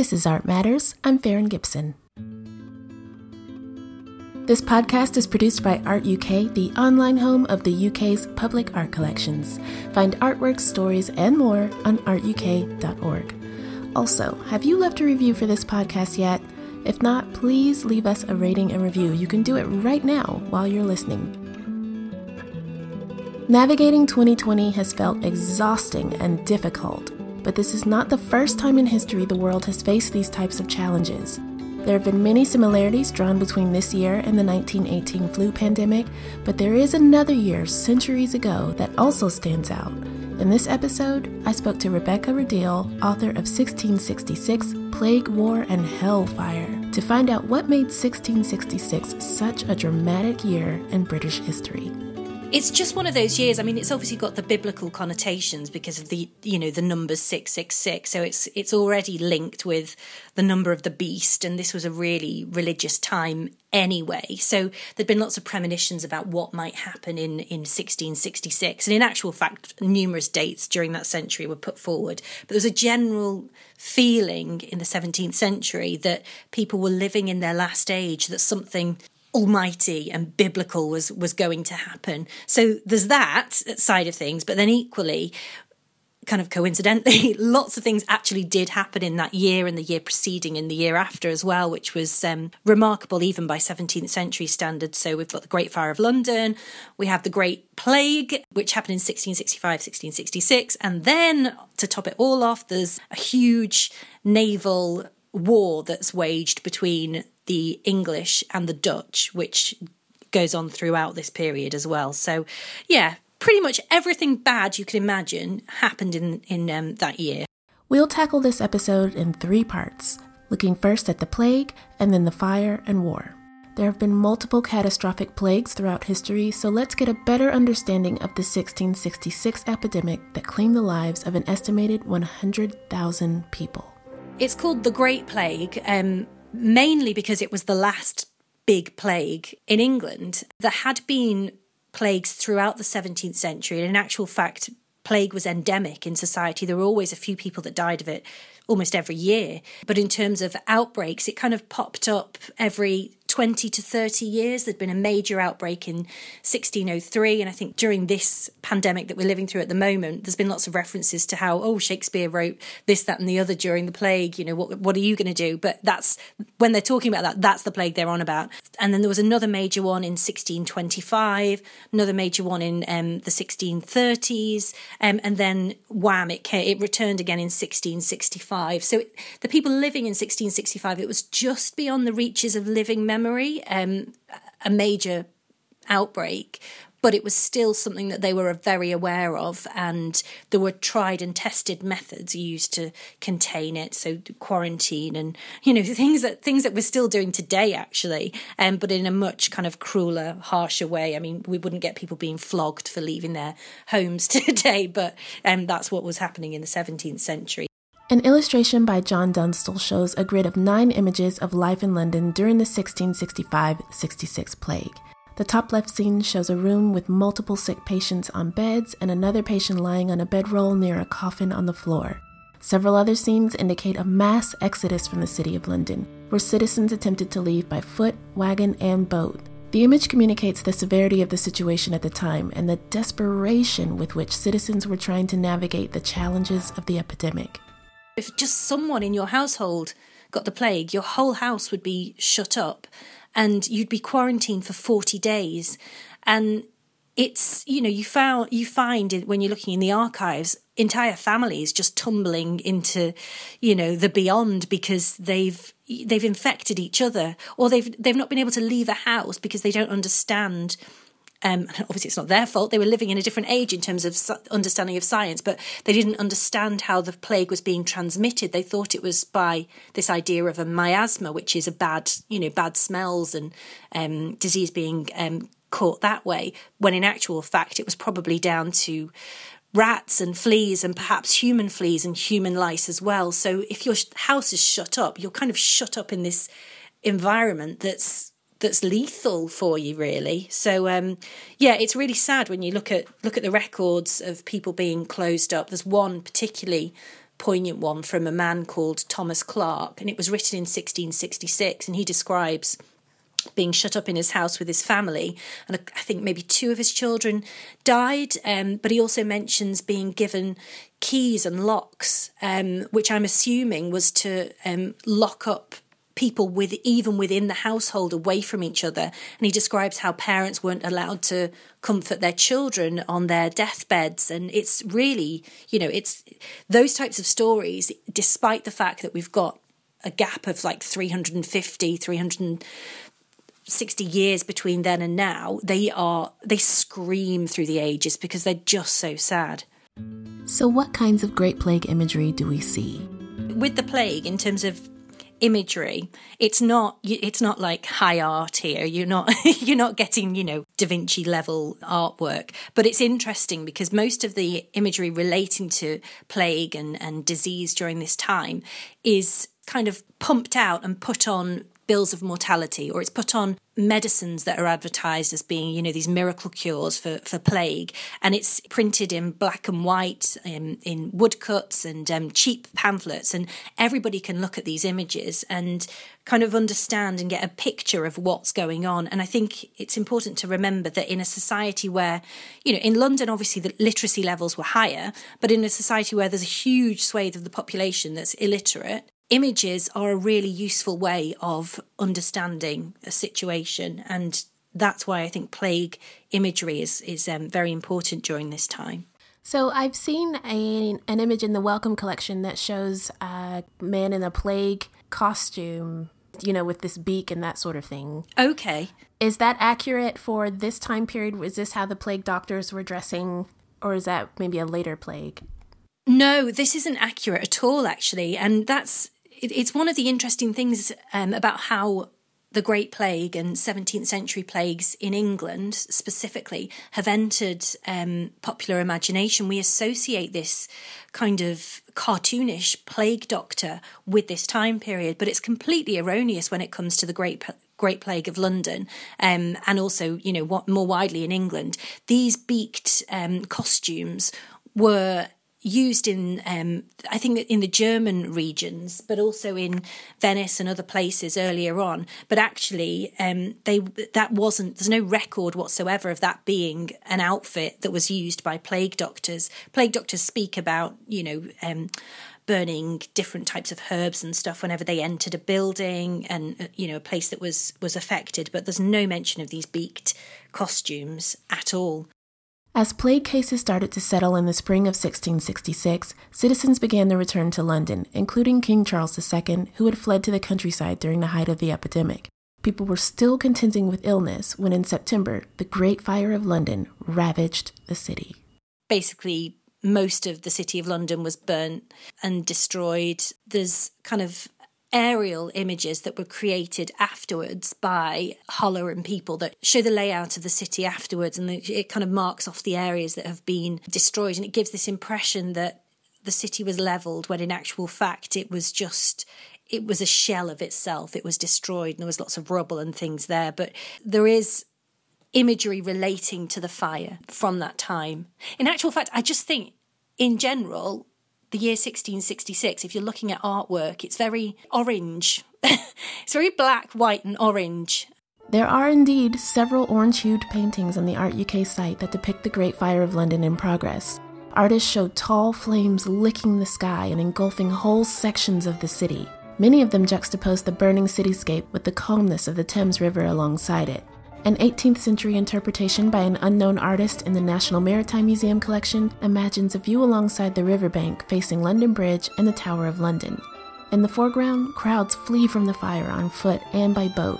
This is Art Matters. I'm Farron Gibson. This podcast is produced by Art UK, the online home of the UK's public art collections. Find artworks, stories, and more on artuk.org. Also, have you left a review for this podcast yet? If not, please leave us a rating and review. You can do it right now while you're listening. Navigating 2020 has felt exhausting and difficult, but this is not the first time in history the world has faced these types of challenges. There have been many similarities drawn between this year and the 1918 flu pandemic, but there is another year centuries ago that also stands out. In this episode, I spoke to Rebecca Rideal, author of 1666, Plague, War, and Hellfire, to find out what made 1666 such a dramatic year in British history. It's just one of those years. I mean, it's obviously got the biblical connotations because of the, you know, the number 666. So it's already linked with the number of the beast. And this was a really religious time anyway. So there'd been lots of premonitions about what might happen in 1666. And in actual fact, numerous dates during that century were put forward. But there was a general feeling in the 17th century that people were living in their last age, that something almighty and biblical was going to happen. So there's that side of things. But then equally, kind of coincidentally, lots of things actually did happen in that year and the year preceding and the year after as well, which was remarkable even by 17th century standards. So we've got the Great Fire of London, we have the Great Plague, which happened in 1665, 1666. And then to top it all off, there's a huge naval war that's waged between the English and the Dutch, which goes on throughout this period as well. So, yeah, pretty much everything bad you can imagine happened in that year. We'll tackle this episode in three parts, looking first at the plague and then the fire and war. There have been multiple catastrophic plagues throughout history, so let's get a better understanding of the 1666 epidemic that claimed the lives of an estimated 100,000 people. It's called the Great Plague, mainly because it was the last big plague in England. There had been plagues throughout the 17th century, and in actual fact, plague was endemic in society. There were always a few people that died of it almost every year. But in terms of outbreaks, it kind of popped up every 20 to 30 years. There'd been a major outbreak in 1603. And I think during this pandemic that we're living through at the moment, there's been lots of references to how, oh, Shakespeare wrote this, that and the other during the plague. You know, what are you going to do? But that's when they're talking about that, that's the plague they're on about. And then there was another major one in 1625, another major one in the 1630s. And then wham, it returned again in 1665. So the people living in 1665, it was just beyond the reaches of living memory, a major outbreak, but it was still something that they were very aware of, and there were tried and tested methods used to contain it, so quarantine and, you know, things that we're still doing today actually, but in a much kind of crueler, harsher way. I mean, we wouldn't get people being flogged for leaving their homes today, but that's what was happening in the 17th century. An illustration by John Dunstall shows a grid of 9 images of life in London during the 1665-66 plague. The top left scene shows a room with multiple sick patients on beds and another patient lying on a bedroll near a coffin on the floor. Several other scenes indicate a mass exodus from the city of London, where citizens attempted to leave by foot, wagon, and boat. The image communicates the severity of the situation at the time and the desperation with which citizens were trying to navigate the challenges of the epidemic. If just someone in your household got the plague, your whole house would be shut up and you'd be quarantined for 40 days. And it's, you know, you find when you're looking in the archives, entire families just tumbling into, you know, the beyond because they've infected each other, or they've not been able to leave a house because they don't understand. Obviously, it's not their fault. They were living in a different age in terms of understanding of science, but they didn't understand how the plague was being transmitted. They thought it was by this idea of a miasma, which is a bad, you know, bad smells and disease being caught that way, when in actual fact, it was probably down to rats and fleas and perhaps human fleas and human lice as well. So if your house is shut up, you're kind of shut up in this environment that's lethal for you, really. So, yeah, it's really sad when you look at the records of people being closed up. There's one particularly poignant one from a man called Thomas Clark, and it was written in 1666, and he describes being shut up in his house with his family, and I think maybe two of his children died, but he also mentions being given keys and locks, which I'm assuming was to lock up people within the household away from each other. And he describes how parents weren't allowed to comfort their children on their deathbeds. And it's really, you know, it's those types of stories, despite the fact that we've got a gap of like 360 years between then and now, they scream through the ages because they're just so sad. So what kinds of Great Plague imagery do we see? With the plague, in terms of imagery, it's not like high art here. You're not getting, you know, Da Vinci level artwork, but it's interesting because most of the imagery relating to plague and disease during this time is kind of pumped out and put on bills of mortality, or it's put on medicines that are advertised as being, you know, these miracle cures for plague. And it's printed in black and white, in woodcuts and cheap pamphlets. And everybody can look at these images and kind of understand and get a picture of what's going on. And I think it's important to remember that in a society where, you know, in London, obviously the literacy levels were higher, but in a society where there's a huge swathe of the population that's illiterate, images are a really useful way of understanding a situation, and that's why I think plague imagery is very important during this time. So I've seen an image in the Wellcome collection that shows a man in a plague costume, you know, with this beak and that sort of thing. Okay. Is that accurate for this time period? Was this how the plague doctors were dressing, or is that maybe a later plague? No, this isn't accurate at all, actually, and it's one of the interesting things about how the Great Plague and 17th century plagues in England specifically have entered popular imagination. We associate this kind of cartoonish plague doctor with this time period, but it's completely erroneous when it comes to the Great Plague of London, and also, you know, what more widely in England. These beaked costumes were used in, I think, in the German regions, but also in Venice and other places earlier on. But actually, there's no record whatsoever of that being an outfit that was used by plague doctors. Plague doctors speak about, you know, burning different types of herbs and stuff whenever they entered a building and, you know, a place that was affected. But there's no mention of these beaked costumes at all. As plague cases started to settle in the spring of 1666, citizens began to return to London, including King Charles II, who had fled to the countryside during the height of the epidemic. People were still contending with illness when, in September, the Great Fire of London ravaged the city. Basically, most of the city of London was burnt and destroyed. There's kind of aerial images that were created afterwards by Hollar and people that show the layout of the city afterwards, and it kind of marks off the areas that have been destroyed, and it gives this impression that the city was levelled when in actual fact it was a shell of itself. It was destroyed and there was lots of rubble and things there, but there is imagery relating to the fire from that time. In actual fact, I just think in general the year 1666, if you're looking at artwork, it's very orange. It's very black, white and orange. There are indeed several orange-hued paintings on the Art UK site that depict the Great Fire of London in progress. Artists show tall flames licking the sky and engulfing whole sections of the city. Many of them juxtapose the burning cityscape with the calmness of the Thames River alongside it. An 18th century interpretation by an unknown artist in the National Maritime Museum collection imagines a view alongside the riverbank facing London Bridge and the Tower of London. In the foreground, crowds flee from the fire on foot and by boat.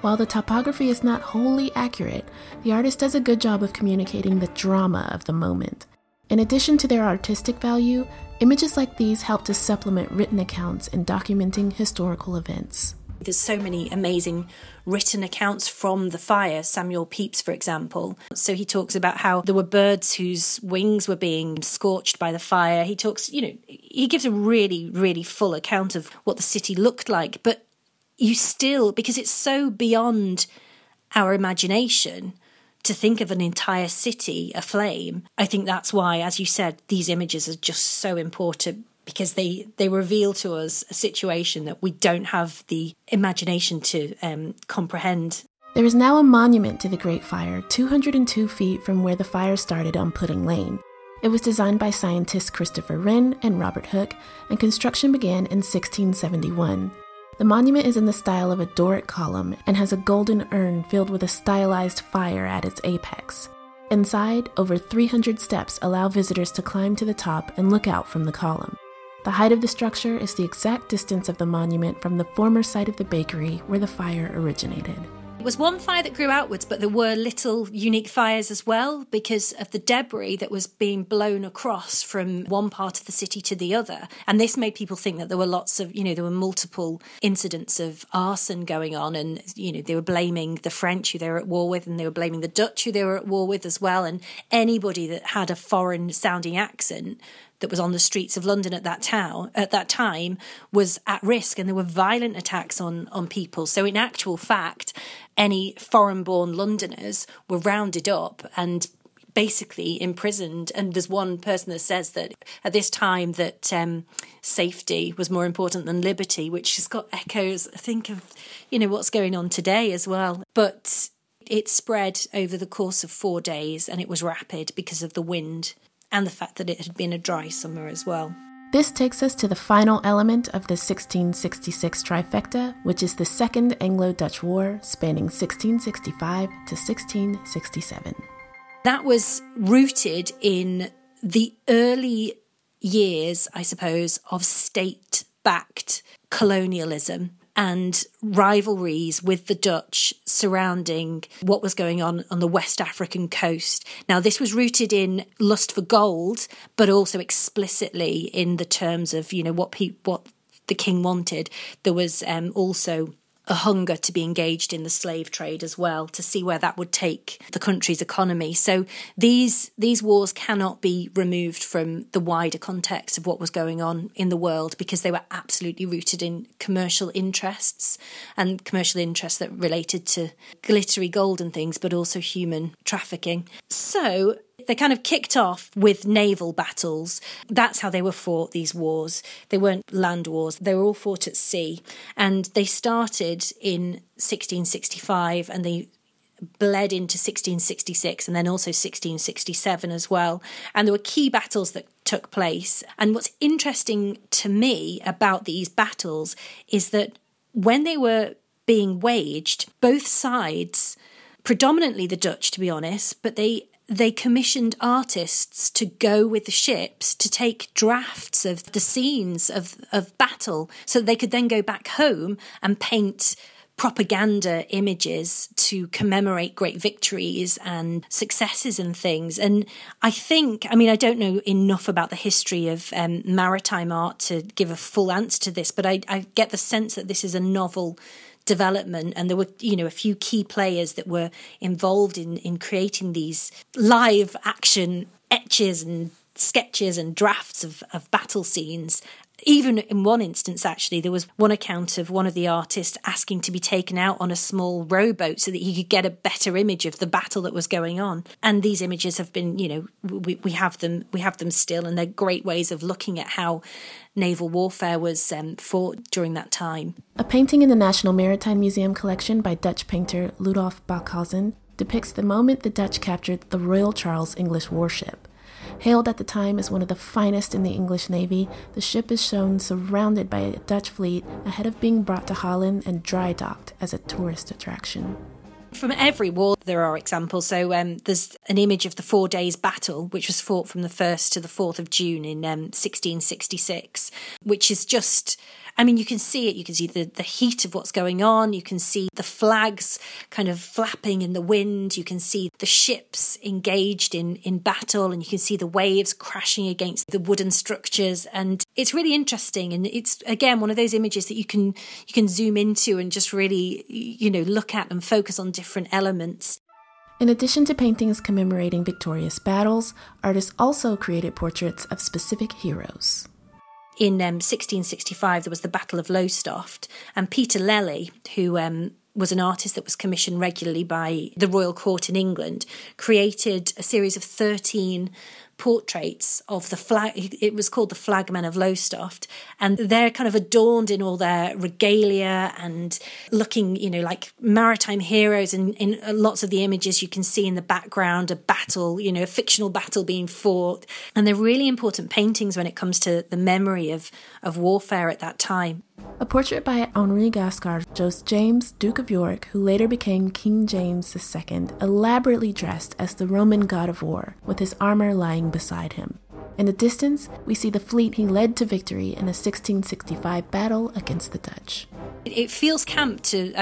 While the topography is not wholly accurate, the artist does a good job of communicating the drama of the moment. In addition to their artistic value, images like these help to supplement written accounts in documenting historical events. There's so many amazing written accounts from the fire. Samuel Pepys, for example. So he talks about how there were birds whose wings were being scorched by the fire. He talks, you know, he gives a really, really full account of what the city looked like. But you still, because it's so beyond our imagination to think of an entire city aflame, I think that's why, as you said, these images are just so important because they reveal to us a situation that we don't have the imagination to comprehend. There is now a monument to the Great Fire, 202 feet from where the fire started on Pudding Lane. It was designed by scientists Christopher Wren and Robert Hooke, and construction began in 1671. The monument is in the style of a Doric column and has a golden urn filled with a stylized fire at its apex. Inside, over 300 steps allow visitors to climb to the top and look out from the column. The height of the structure is the exact distance of the monument from the former site of the bakery where the fire originated. It was one fire that grew outwards, but there were little unique fires as well because of the debris that was being blown across from one part of the city to the other. And this made people think that there were lots of, there were multiple incidents of arson going on. And, they were blaming the French who they were at war with, and they were blaming the Dutch who they were at war with as well. And anybody that had a foreign sounding accent that was on the streets of London at that time was at risk, and there were violent attacks on people. So in actual fact, any foreign-born Londoners were rounded up and basically imprisoned. And there's one person that says that at this time that safety was more important than liberty, which has got echoes, I think, of, what's going on today as well. But it spread over the course of 4 days, and it was rapid because of the wind and the fact that it had been a dry summer as well. This takes us to the final element of the 1666 trifecta, which is the Second Anglo-Dutch War, spanning 1665 to 1667. That was rooted in the early years, I suppose, of state-backed colonialism and rivalries with the Dutch surrounding what was going on the West African coast. Now, this was rooted in lust for gold, but also explicitly in the terms of, what the king wanted. There was also a hunger to be engaged in the slave trade as well, to see where that would take the country's economy. So these wars cannot be removed from the wider context of what was going on in the world, because they were absolutely rooted in commercial interests, and commercial interests that related to glittery gold and things, but also human trafficking. So they kind of kicked off with naval battles. That's how they were fought, these wars. They weren't land wars. They were all fought at sea. And they started in 1665 and they bled into 1666 and then also 1667 as well. And there were key battles that took place. And what's interesting to me about these battles is that when they were being waged, both sides, predominantly the Dutch, to be honest, but they commissioned artists to go with the ships to take drafts of the scenes of battle so they could then go back home and paint propaganda images to commemorate great victories and successes and things. And I don't know enough about the history of maritime art to give a full answer to this, but I get the sense that this is a novel development, and there were a few key players that were involved in creating these live action etches and sketches and drafts of battle scenes. Even in one instance, actually, there was one account of one of the artists asking to be taken out on a small rowboat so that he could get a better image of the battle that was going on. And these images have been, we have them still, and they're great ways of looking at how naval warfare was fought during that time. A painting in the National Maritime Museum collection by Dutch painter Ludolf Bakhuizen depicts the moment the Dutch captured the Royal Charles English warship. Hailed at the time as one of the finest in the English Navy, the ship is shown surrounded by a Dutch fleet ahead of being brought to Holland and dry docked as a tourist attraction. From every war there are examples. So there's an image of the 4 days battle, which was fought from the 1st to the 4th of June in 1666, which is just, you can see it, you can see the heat of what's going on, you can see the flags kind of flapping in the wind, you can see the ships engaged in battle, and you can see the waves crashing against the wooden structures. And it's really interesting, and it's, again, one of those images that you can zoom into and just really, look at and focus on different elements. In addition to paintings commemorating victorious battles, artists also created portraits of specific heroes. In 1665, there was the Battle of Lowestoft, and Peter Lely, who was an artist that was commissioned regularly by the royal court in England, created a series of 13 portraits of the flag. It was called the Flagmen of Lowestoft, and they're kind of adorned in all their regalia and looking, you know, like maritime heroes. And in lots of the images you can see in the background a battle, you know, a fictional battle being fought. And they're really important paintings when it comes to the memory of warfare at that time. A portrait by Henri Gascar shows James, Duke of York, who later became King James II, elaborately dressed as the Roman god of war, with his armor lying beside him. In the distance, we see the fleet he led to victory in a 1665 battle against the Dutch. It feels camp to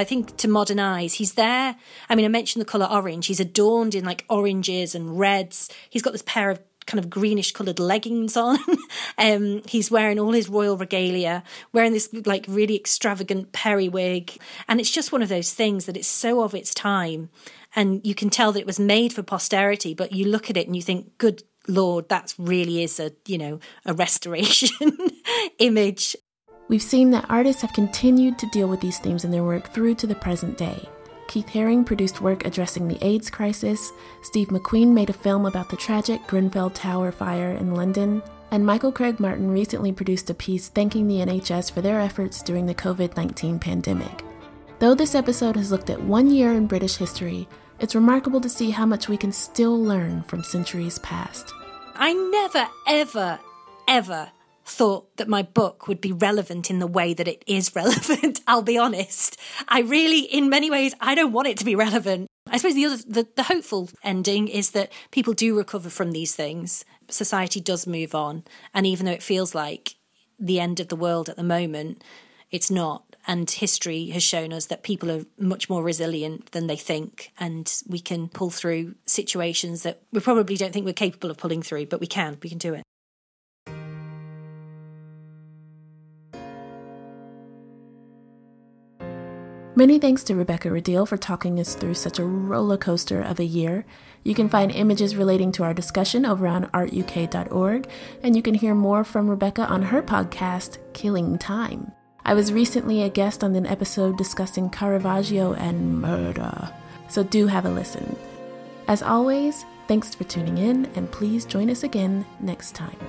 modern eyes. He's there. I mean, I mentioned the colour orange. He's adorned in like oranges and reds. He's got this pair of kind of greenish coloured leggings on. He's wearing all his royal regalia, wearing this like really extravagant periwig. And it's just one of those things that it's so of its time. And you can tell that it was made for posterity, but you look at it and you think, good Lord, that really is a restoration image. We've seen that artists have continued to deal with these themes in their work through to the present day. Keith Haring produced work addressing the AIDS crisis, Steve McQueen made a film about the tragic Grenfell Tower fire in London, and Michael Craig Martin recently produced a piece thanking the NHS for their efforts during the COVID-19 pandemic. Though this episode has looked at one year in British history, it's remarkable to see how much we can still learn from centuries past. I never, ever, ever thought that my book would be relevant in the way that it is relevant, I'll be honest. I really, in many ways, I don't want it to be relevant. I suppose the hopeful ending is that people do recover from these things. Society does move on. And even though it feels like the end of the world at the moment, it's not. And history has shown us that people are much more resilient than they think. And we can pull through situations that we probably don't think we're capable of pulling through, but we can do it. Many thanks to Rebecca Rideal for talking us through such a roller coaster of a year. You can find images relating to our discussion over on artuk.org, and you can hear more from Rebecca on her podcast, Killing Time. I was recently a guest on an episode discussing Caravaggio and murder, so do have a listen. As always, thanks for tuning in, and please join us again next time.